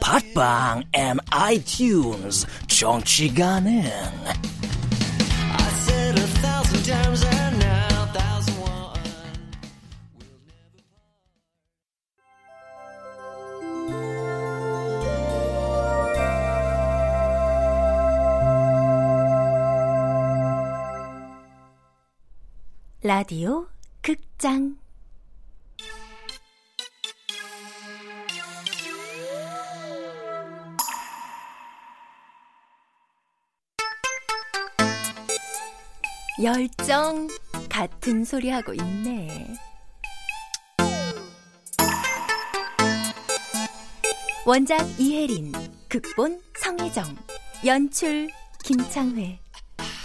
팟빵 and iTunes 정치 가능. 라디오 극장 열정 같은 소리 하고 있네. 원작 이혜린, 극본 성혜정, 연출 김창회.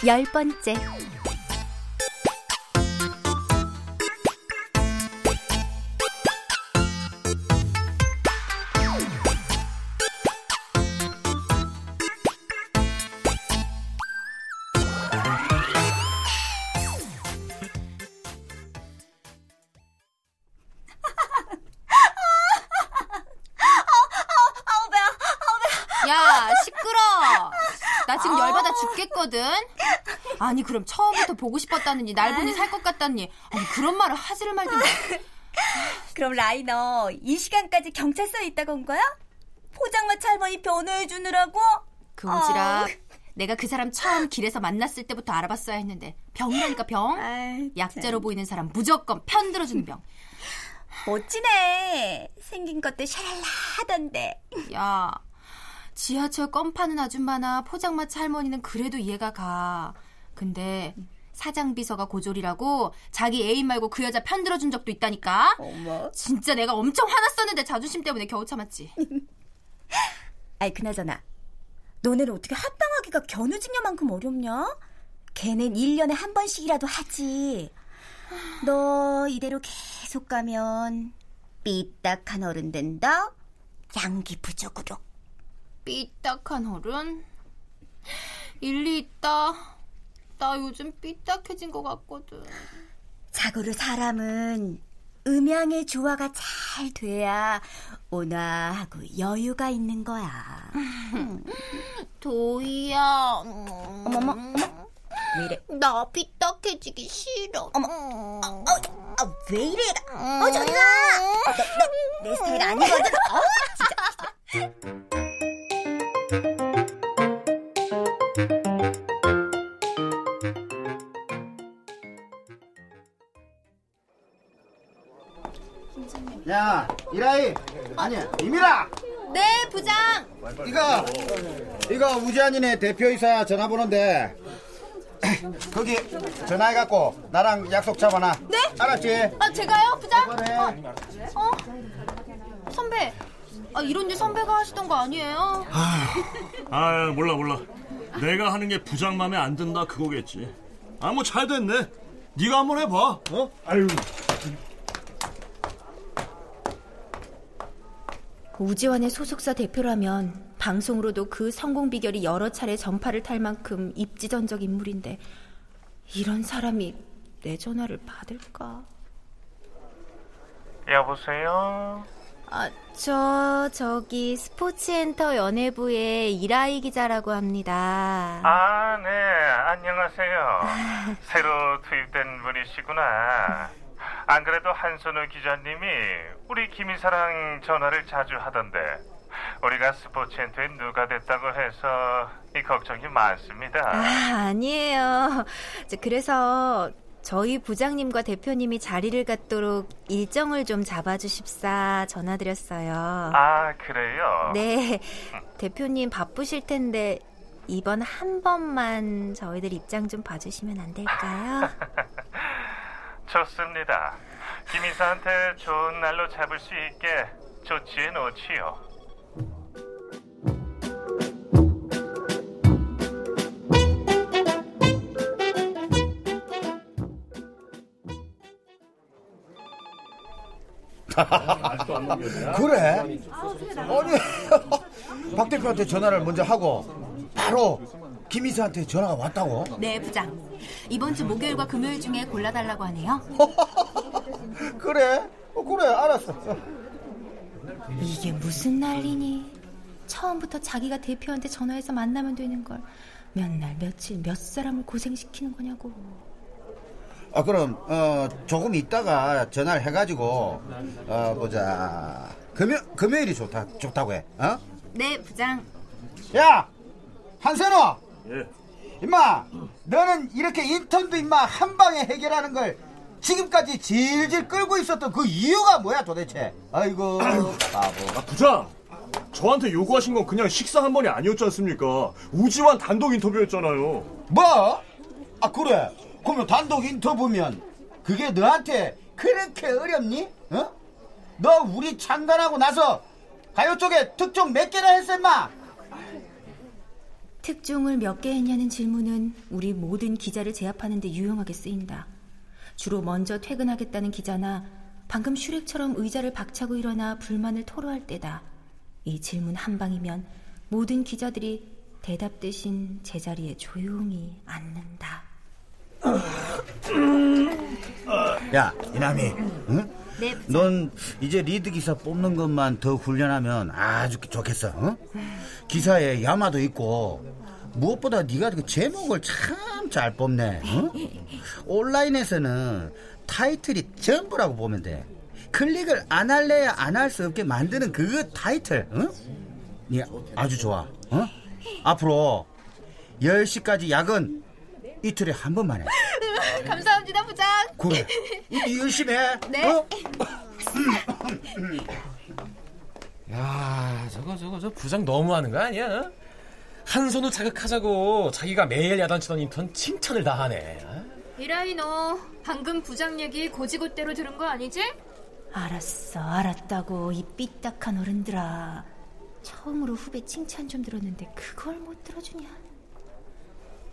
10번째. 아니 그럼 처음부터 보고 싶었다느니 날 보니 살 것 같다느니, 아니 그런 말을 하지를 말든. 그럼 라이, 너 이 시간까지 경찰서에 있다가 온 거야? 포장마차 할머니 변호해 주느라고? 그 오지랖. 내가 그 사람 처음 길에서 만났을 때부터 알아봤어야 했는데. 병이라니까 병. 아유, 약자로 보이는 사람 무조건 편 들어주는 병. 멋지네. 생긴 것도 샤랄라 하던데. 야, 지하철 껌 파는 아줌마나 포장마차 할머니는 그래도 이해가 가. 근데 사장 비서가 고졸이라고 자기 애인 말고 그 여자 편들어준 적도 있다니까. 어머. 진짜 내가 엄청 화났었는데 자존심 때문에 겨우 참았지. 아이, 그나저나 너네는 어떻게 합방하기가 견우직녀만큼 어렵냐? 걔넨 1년에 한 번씩이라도 하지. 너 이대로 계속 가면 삐딱한 어른 된다. 양기 부족으로. 삐딱한 어른? 일리 있다. 나 요즘 삐딱해진 것 같거든. 자고로 사람은 음양의 조화가 잘 돼야 온화하고 여유가 있는 거야. 도희야. 어머머. 왜 이래? 나 삐딱해지기 싫어. 어머. 왜 이래라. 저리 가. 내 스타일 아니거든. 진짜. 야, 이라이. 아니, 이미라. 네, 부장. 이거 우지환이네 대표이사 전화번호인데, 거기 전화해갖고 나랑 약속 잡아놔. 네? 알았지? 아, 제가요, 부장? 선배, 이런 일 선배가 하시던 거 아니에요? 아유, 몰라. 내가 하는 게 부장 맘에 안 든다 그거겠지. 뭐 잘 됐네. 네가 한번 해봐. 아유. 우지환의 소속사 대표라면 방송으로도 그 성공 비결이 여러 차례 전파를 탈 만큼 입지전적 인물인데, 이런 사람이 내 전화를 받을까? 여보세요? 저기 스포츠엔터 연예부의 이라이 기자라고 합니다. 아, 네, 안녕하세요. 새로 투입된 분이시구나. 안 그래도 한선우 기자님이 우리 김이사랑 전화를 자주 하던데, 우리가 스포츠엔트에 누가 됐다고 해서 이 걱정이 많습니다. 아니에요. 그래서 저희 부장님과 대표님이 자리를 갖도록 일정을 좀 잡아주십사 전화드렸어요. 아, 그래요? 네. 대표님 바쁘실 텐데 이번 한 번만 저희들 입장 좀 봐주시면 안 될까요? 좋습니다. 김 이사한테 좋은 날로 잡을 수 있게 조치해 놓지요. 그래? 아니, 박 대표한테 전화를 먼저 하고 바로 김이사한테 전화가 왔다고? 네, 부장. 이번 주 목요일과 금요일 중에 골라달라고 하네요. 그래? 그래, 알았어. 이게 무슨 난리니? 처음부터 자기가 대표한테 전화해서 만나면 되는 걸 몇 날, 며칠, 몇 사람을 고생시키는 거냐고. 아, 그럼 조금 있다가 전화를 해가지고 보자. 금요일이 좋다고 해. 어? 네, 부장. 야, 한선호. 예. 임마, 너는 이렇게 인턴도 임마 한 방에 해결하는 걸 지금까지 질질 끌고 있었던 그 이유가 뭐야 도대체? 아이고, 바보. 아, 부장. 저한테 요구하신 건 그냥 식사 한 번이 아니었지 않습니까? 우지환 단독 인터뷰였잖아요. 뭐? 아, 그래. 그러면 단독 인터뷰면 그게 너한테 그렇게 어렵니? 어? 너 우리 창단하고 나서 가요 쪽에 특종 몇 개나 했어 인마? 특종을 몇 개 했냐는 질문은 우리 모든 기자를 제압하는 데 유용하게 쓰인다. 주로 먼저 퇴근하겠다는 기자나 방금 슈렉처럼 의자를 박차고 일어나 불만을 토로할 때다. 이 질문 한 방이면 모든 기자들이 대답 대신 제자리에 조용히 앉는다. 야, 이남이, 응? 네, 넌 이제 리드 기사 뽑는 것만 더 훈련하면 아주 좋겠어. 응? 기사에 야마도 있고 무엇보다 네가 제목을 참 잘 뽑네. 응? 온라인에서는 타이틀이 전부라고 보면 돼. 클릭을 안 할래야 안 할 수 없게 만드는 그 타이틀. 응? 네, 아주 좋아. 응? 앞으로 10시까지 야근 이틀에 한 번만 해. 감사합니다, 부장. 그래, 열심히 해. 네. 어? 야, 저 부장 너무하는 거 아니야? 한 손으로 자극하자고 자기가 매일 야단치던 인턴 칭찬을 다 하네. 이라이, 너 방금 부장 얘기 고지고대로 들은 거 아니지? 알았어, 알았다고 이 삐딱한 어른들아. 처음으로 후배 칭찬 좀 들었는데 그걸 못 들어주냐?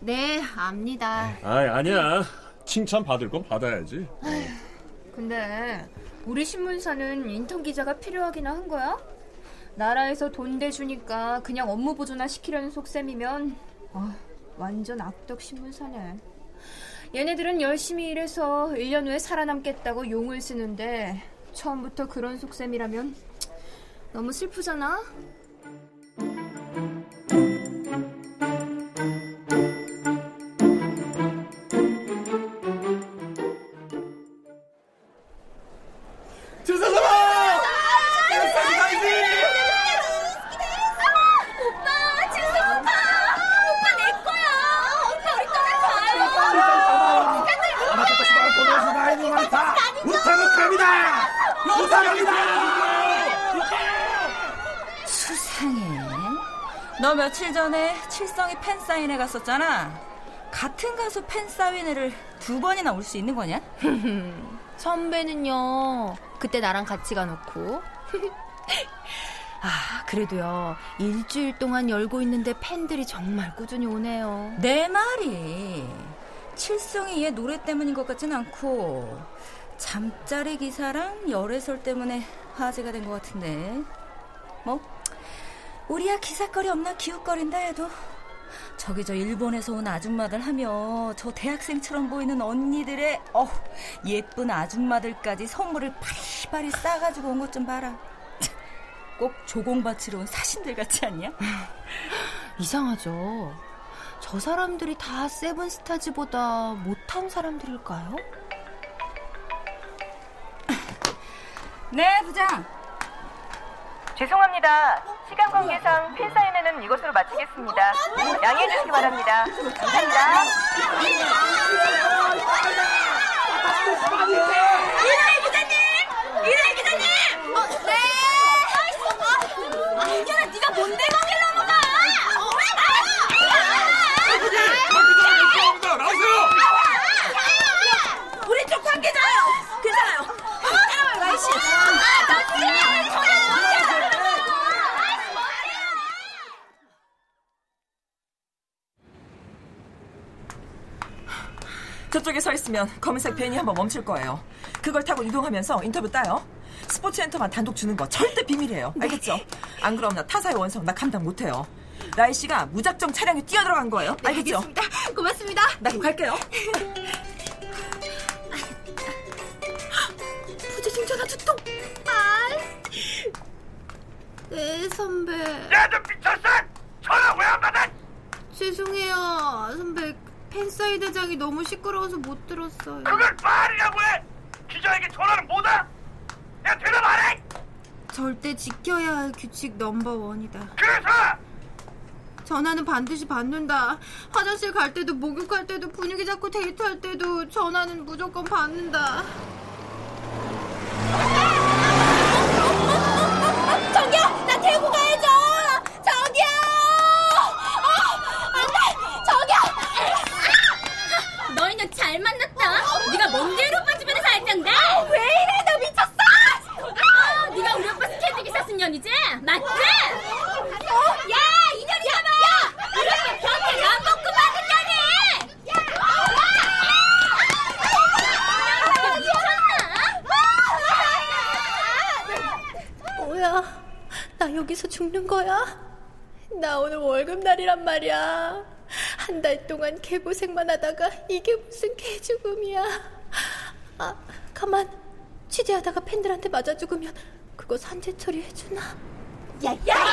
네, 압니다. 아니야. 칭찬 받을 건 받아야지. 근데 우리 신문사는 인턴 기자가 필요하기나 한 거야? 나라에서 돈 대주니까 그냥 업무 보조나 시키려는 속셈이면 완전 악덕 신문사네. 얘네들은 열심히 일해서 1년 후에 살아남겠다고 용을 쓰는데 처음부터 그런 속셈이라면 너무 슬프잖아? 너 며칠 전에 칠성이 팬사인회 갔었잖아. 같은 가수 팬사인회를 2번이나 올 수 있는 거냐? 선배는요, 그때 나랑 같이 가놓고. 아, 그래도요, 일주일 동안 열고 있는데 팬들이 정말 꾸준히 오네요. 내 말이 칠성이 얘 노래 때문인 것 같진 않고 잠자리 기사랑 열애설 때문에 화제가 된 것 같은데, 뭐 우리야 기사거리 없나 기웃거린다 해도 저기 저 일본에서 온 아줌마들 하며 저 대학생처럼 보이는 언니들의 예쁜 아줌마들까지 선물을 바리바리 싸가지고 온 것 좀 봐라. 꼭 조공바치러 온 사신들 같지 않냐? 이상하죠. 저 사람들이 다 세븐스타즈보다 못한 사람들일까요? 네, 부장. 죄송합니다. 시간 관계상 팬사인회는 이것으로 마치겠습니다. 양해해 주시기 바랍니다. 감사합니다. 이나희 기자님! 이나희 기자님! 네! 이현아, 네가 뭔데 거길 넘어가! 기자님! 나오세요! 우리 쪽 관계자! 괜찮아요. 따라와요, 아이씨. 저쪽에 서 있으면 검은색 벤이 한번 멈출 거예요. 그걸 타고 이동하면서 인터뷰 따요. 스포츠엔터만 단독 주는 거 절대 비밀이에요. 알겠죠? 안 그럼 나 타사의 원성 나 감당 못해요. 라이 씨가 무작정 차량에 뛰어들어간 거예요. 알겠죠? 네, 알겠습니다. 고맙습니다. 나 그럼 갈게요. 부재중 전화 두통. 네 선배. 야, 너 미쳤어? 전화 왜 안 받아? 죄송해요 선배. 팬사이 대장이 너무 시끄러워서 못 들었어요. 그걸 말이라고 해! 기자에게 전화는 뭐다? 야, 대답 안 해! 절대 지켜야 할 규칙 넘버원이다. 그래서! 전화는 반드시 받는다. 화장실 갈 때도, 목욕할 때도, 분위기 잡고 데이트할 때도 전화는 무조건 받는다. 저기요! 나 데리고 가야죠! 저기요! 잘 만났다. 네가 뭔데 우리 오빠 주변에 살던데? 왜 이래? 너 미쳤어? 네가 우리 오빠 스케이트 기사 쓴 년이지? 맞지? 야, 이 년이 봐봐. 우리 오빠 곁에 맘 먹고 막은 년이. 야, 야, 미쳤나? 뭐야? 나 여기서 죽는 거야? 나 오늘 월급날이란 말이야. 한 달 동안 개고생만 하다가 이게 무슨 개죽음이야. 아, 가만. 취재하다가 팬들한테 맞아 죽으면 그거 산재 처리해주나? 야, 야!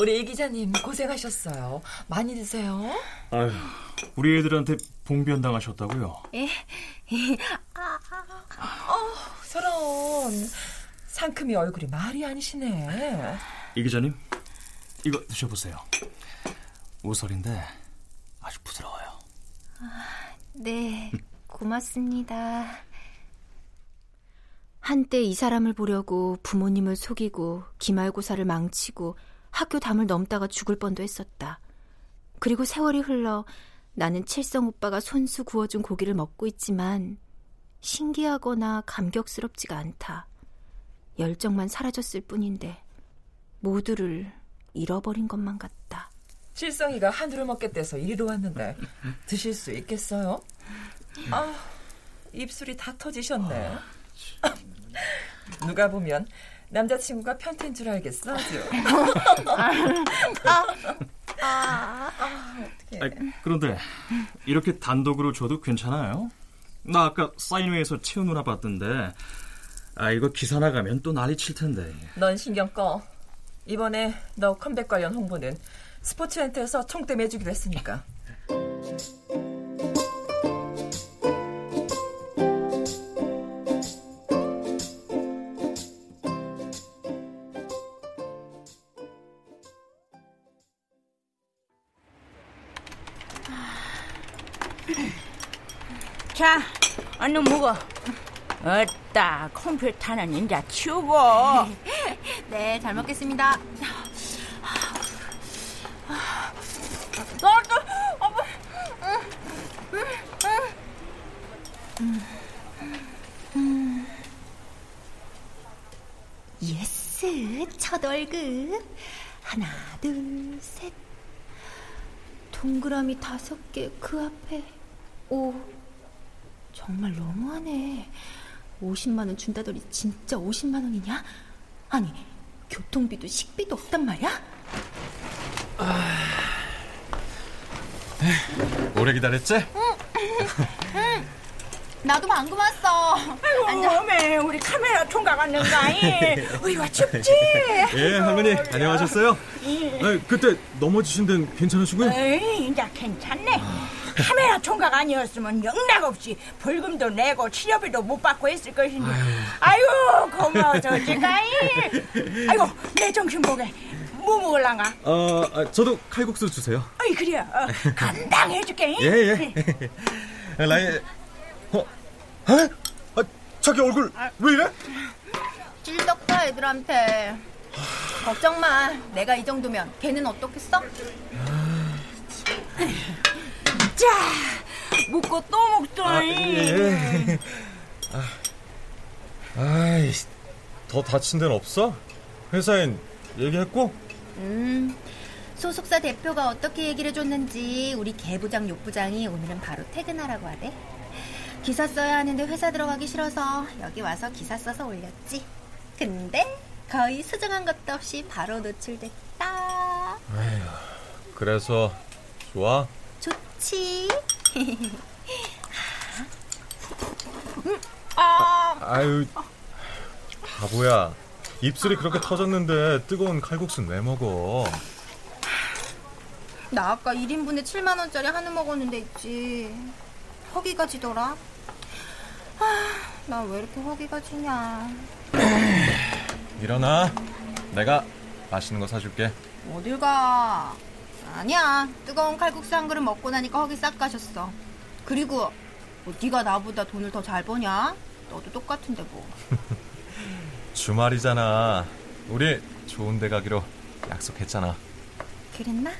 우리 이 기자님 고생하셨어요. 많이 드세요. 아유, 우리 애들한테 봉변당하셨다고요? 예. 서러운 상큼이 얼굴이 말이 아니시네. 이 기자님, 이거 드셔보세요. 오설인데 아주 부드러워요. 아, 네, 고맙습니다. 한때 이 사람을 보려고 부모님을 속이고 기말고사를 망치고 학교 담을 넘다가 죽을 뻔도 했었다. 그리고 세월이 흘러 나는 칠성 오빠가 손수 구워준 고기를 먹고 있지만 신기하거나 감격스럽지가 않다. 열정만 사라졌을 뿐인데 모두를 잃어버린 것만 같다. 칠성이가 한우를 먹겠대서 이리로 왔는데 드실 수 있겠어요? 아, 입술이 다 터지셨네. 누가 보면 남자친구가 편태인 줄 알겠어? 어떡해. 그런데 이렇게 단독으로 줘도 괜찮아요? 나 아까 사인회에서 채우 누나 봤던데. 아, 이거 기사 나가면 또 난리 칠 텐데. 넌 신경 꺼. 이번에 너 컴백 관련 홍보는 스포츠센터에서 총대 매주기로 했으니까. 자, 얼른 먹어. 어따, 컴퓨터는 인자 치우고. 네, 잘 먹겠습니다. 예스, 첫 월급. 하나, 둘, 셋. 동그라미 5개, 그 앞에 5. 정말 너무하네. 50만 원 준다더니 진짜 50만 원이냐? 아니, 교통비도 식비도 없단 말이야? 아, 오래 기다렸지? 응. 나도 방금 왔어. 아이고, 어메, 우리 카메라 총각 왔는가이. 어이구, 춥지? 예, 할머니, 안녕하셨어요? 아니, 그때 넘어지신 데는 괜찮으시고요? 에이, 이제 괜찮네. 카메라 총각 아니었으면 영락없이 벌금도 내고 치료비도 못 받고 했을 것인데. 아유, 고마워, 저지가이. 아이고, 내 정신 보게. 뭐 먹을랑가? 저도 칼국수 주세요. 어이, 그래요. 감당해줄게. 예, 예. 라이, 에? 아, 자기 얼굴 왜 이래? 찔덕다 애들한테. 걱정 마. 내가 이 정도면 걔는 어떻겠어? 자, 먹고 또 먹더니. 예. 아이, 더 다친 데는 없어? 회사엔 얘기했고? 소속사 대표가 어떻게 얘기를 해줬는지 우리 개부장, 욕부장이 오늘은 바로 퇴근하라고 하대. 기사 써야 하는데 회사 들어가기 싫어서 여기 와서 기사 써서 올렸지. 근데 거의 수정한 것도 없이 바로 노출됐다. 에휴, 그래서 좋아? 좋지. 아유, 바보야. 입술이 그렇게 터졌는데 뜨거운 칼국수는 왜 먹어? 나 아까 1인분에 7만원짜리 한우 먹었는데 있지. 허기가 지더라. 나 왜 이렇게 허기가 지냐. 일어나. 내가 맛있는 거 사줄게. 어딜 가. 아니야. 뜨거운 칼국수 한 그릇 먹고 나니까 허기 싹 가셨어. 그리고 뭐 네가 나보다 돈을 더 잘 버냐? 너도 똑같은데 뭐. 주말이잖아. 우리 좋은 데 가기로 약속했잖아. 그랬나?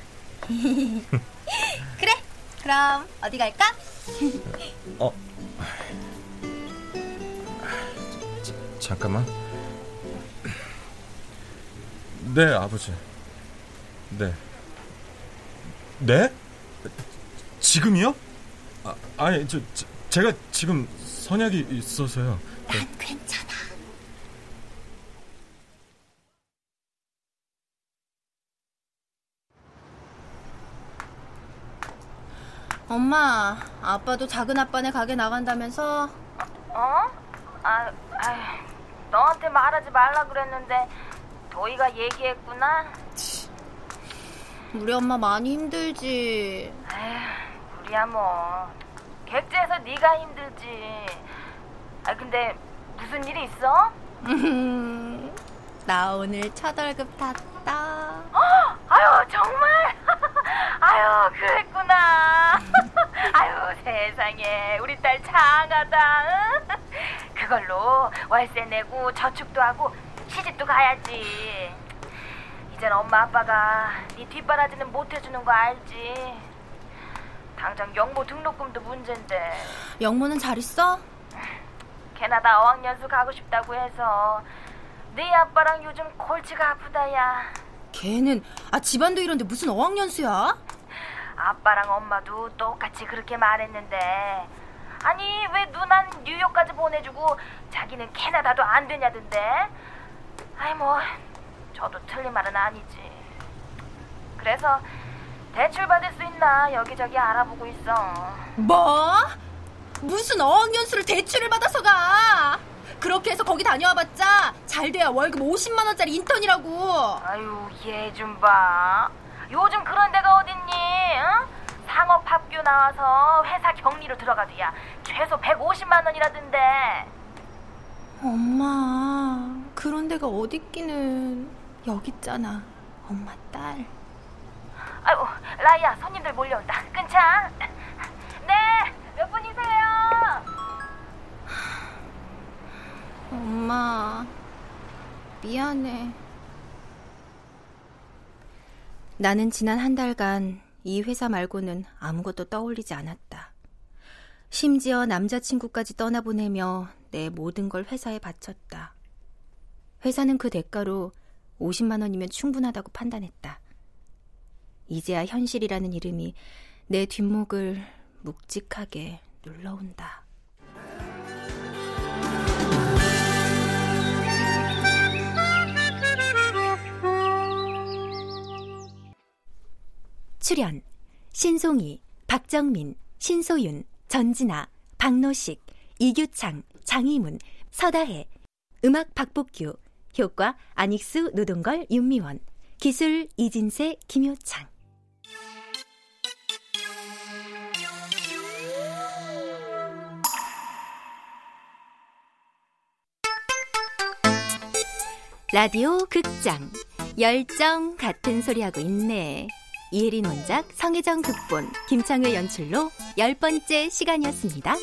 그래. 그럼 어디 갈까? 잠깐만. 네, 아버지. 네. 네? 지금이요? 아니, 제가 지금 선약이 있어서요. 난 괜찮아. 엄마, 아빠도 작은 아빠네 가게 나간다면서? 어? 너한테 말하지 말라 그랬는데 너희가 얘기했구나. 우리 엄마 많이 힘들지. 에휴, 우리야 뭐 객지에서 네가 힘들지. 아, 근데 무슨 일이 있어? 나 오늘 첫 월급 탔다. 아유, 정말? 아유, 그랬구나. 아유, 세상에 우리 딸 장하다. 응? 그걸로 월세 내고 저축도 하고 시집도 가야지. 이젠 엄마 아빠가 네 뒷바라지는 못해주는 거 알지. 당장 영모 등록금도 문제인데. 영모는 잘 있어? 캐나다 어학연수 가고 싶다고 해서. 네 아빠랑 요즘 골치가 아프다야. 걔는 집안도 이런데 무슨 어학연수야? 아빠랑 엄마도 똑같이 그렇게 말했는데. 아니, 왜 누난 뉴욕까지 보내주고 자기는 캐나다도 안 되냐던데. 아이, 뭐 저도 틀린 말은 아니지. 그래서 대출 받을 수 있나 여기저기 알아보고 있어. 뭐? 무슨 어학연수를 대출을 받아서 가? 그렇게 해서 거기 다녀와봤자 잘돼야 월급 50만원짜리 인턴이라고. 아유, 얘 좀 봐. 요즘 그런 데가 어딨니? 응? 상업학교 나와서 회사 격리로 들어가도야 최소 150만원이라던데. 엄마, 그런 데가 어딨기는. 여기 있잖아, 엄마 딸. 아이고, 라이야, 손님들 몰려온다. 끊자. 네, 몇 분이세요? 엄마, 미안해. 나는 지난 한 달간 이 회사 말고는 아무것도 떠올리지 않았다. 심지어 남자친구까지 떠나보내며 내 모든 걸 회사에 바쳤다. 회사는 그 대가로 50만 원이면 충분하다고 판단했다. 이제야 현실이라는 이름이 내 뒷목을 묵직하게 눌러온다. 출연 신송이, 박정민, 신소윤, 전진아, 박노식, 이규창, 장희문, 서다혜, 음악 박복규, 효과 안익수, 노동걸, 윤미원, 기술 이진세, 김효창. 라디오 극장 열정 같은 소리하고 있네. 이혜린 원작, 성혜정 극본, 김창회 연출로 10번째 시간이었습니다.